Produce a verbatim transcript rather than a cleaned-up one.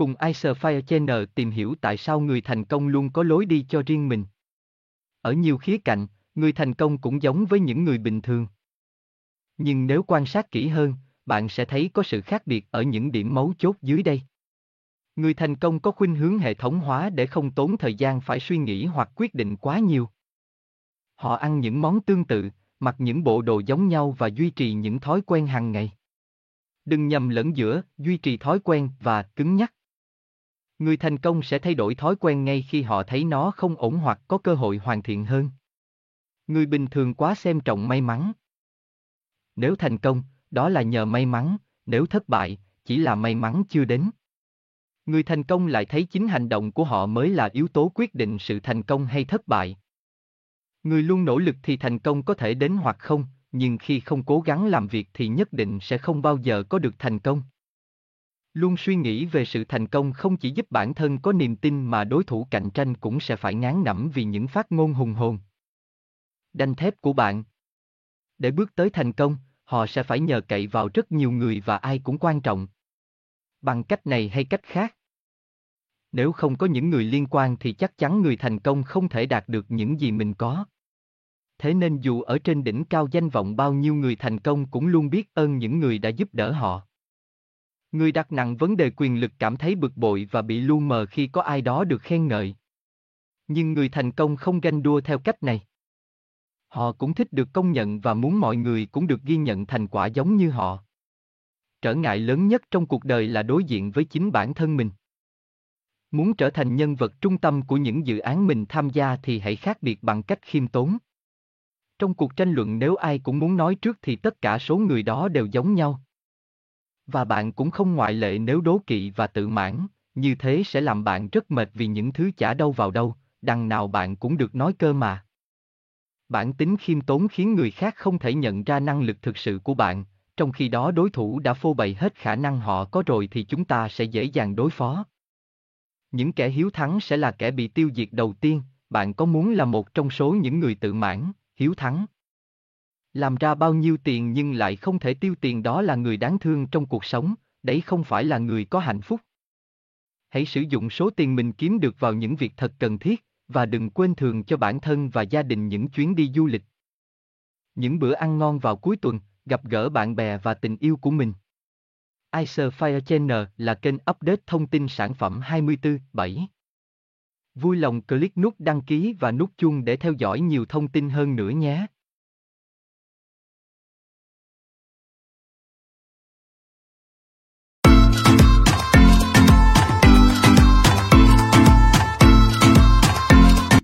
Cùng Ice Fire Channel tìm hiểu tại sao người thành công luôn có lối đi cho riêng mình. Ở nhiều khía cạnh, người thành công cũng giống với những người bình thường. Nhưng nếu quan sát kỹ hơn, bạn sẽ thấy có sự khác biệt ở những điểm mấu chốt dưới đây. Người thành công có khuynh hướng hệ thống hóa để không tốn thời gian phải suy nghĩ hoặc quyết định quá nhiều. Họ ăn những món tương tự, mặc những bộ đồ giống nhau và duy trì những thói quen hàng ngày. Đừng nhầm lẫn giữa duy trì thói quen và cứng nhắc. Người thành công sẽ thay đổi thói quen ngay khi họ thấy nó không ổn hoặc có cơ hội hoàn thiện hơn. Người bình thường quá xem trọng may mắn. Nếu thành công, đó là nhờ may mắn, nếu thất bại, chỉ là may mắn chưa đến. Người thành công lại thấy chính hành động của họ mới là yếu tố quyết định sự thành công hay thất bại. Người luôn nỗ lực thì thành công có thể đến hoặc không, nhưng khi không cố gắng làm việc thì nhất định sẽ không bao giờ có được thành công. Luôn suy nghĩ về sự thành công không chỉ giúp bản thân có niềm tin mà đối thủ cạnh tranh cũng sẽ phải ngán ngẩm vì những phát ngôn hùng hồn. Đanh thép của bạn. Để bước tới thành công, họ sẽ phải nhờ cậy vào rất nhiều người và ai cũng quan trọng. Bằng cách này hay cách khác. Nếu không có những người liên quan thì chắc chắn người thành công không thể đạt được những gì mình có. Thế nên dù ở trên đỉnh cao danh vọng bao nhiêu người thành công cũng luôn biết ơn những người đã giúp đỡ họ. Người đặt nặng vấn đề quyền lực cảm thấy bực bội và bị lu mờ khi có ai đó được khen ngợi. Nhưng người thành công không ganh đua theo cách này. Họ cũng thích được công nhận và muốn mọi người cũng được ghi nhận thành quả giống như họ. Trở ngại lớn nhất trong cuộc đời là đối diện với chính bản thân mình. Muốn trở thành nhân vật trung tâm của những dự án mình tham gia thì hãy khác biệt bằng cách khiêm tốn. Trong cuộc tranh luận nếu ai cũng muốn nói trước thì tất cả số người đó đều giống nhau. Và bạn cũng không ngoại lệ nếu đố kỵ và tự mãn, như thế sẽ làm bạn rất mệt vì những thứ chả đâu vào đâu, đằng nào bạn cũng được nói cơ mà. Bản tính khiêm tốn khiến người khác không thể nhận ra năng lực thực sự của bạn, trong khi đó đối thủ đã phô bày hết khả năng họ có rồi thì chúng ta sẽ dễ dàng đối phó. Những kẻ hiếu thắng sẽ là kẻ bị tiêu diệt đầu tiên, bạn có muốn là một trong số những người tự mãn, hiếu thắng? Làm ra bao nhiêu tiền nhưng lại không thể tiêu tiền đó là người đáng thương trong cuộc sống, đấy không phải là người có hạnh phúc. Hãy sử dụng số tiền mình kiếm được vào những việc thật cần thiết, và đừng quên thường cho bản thân và gia đình những chuyến đi du lịch. Những bữa ăn ngon vào cuối tuần, gặp gỡ bạn bè và tình yêu của mình. Ice Fire Channel là kênh update thông tin sản phẩm hai mươi bốn trên bảy. Vui lòng click nút đăng ký và nút chuông để theo dõi nhiều thông tin hơn nữa nhé.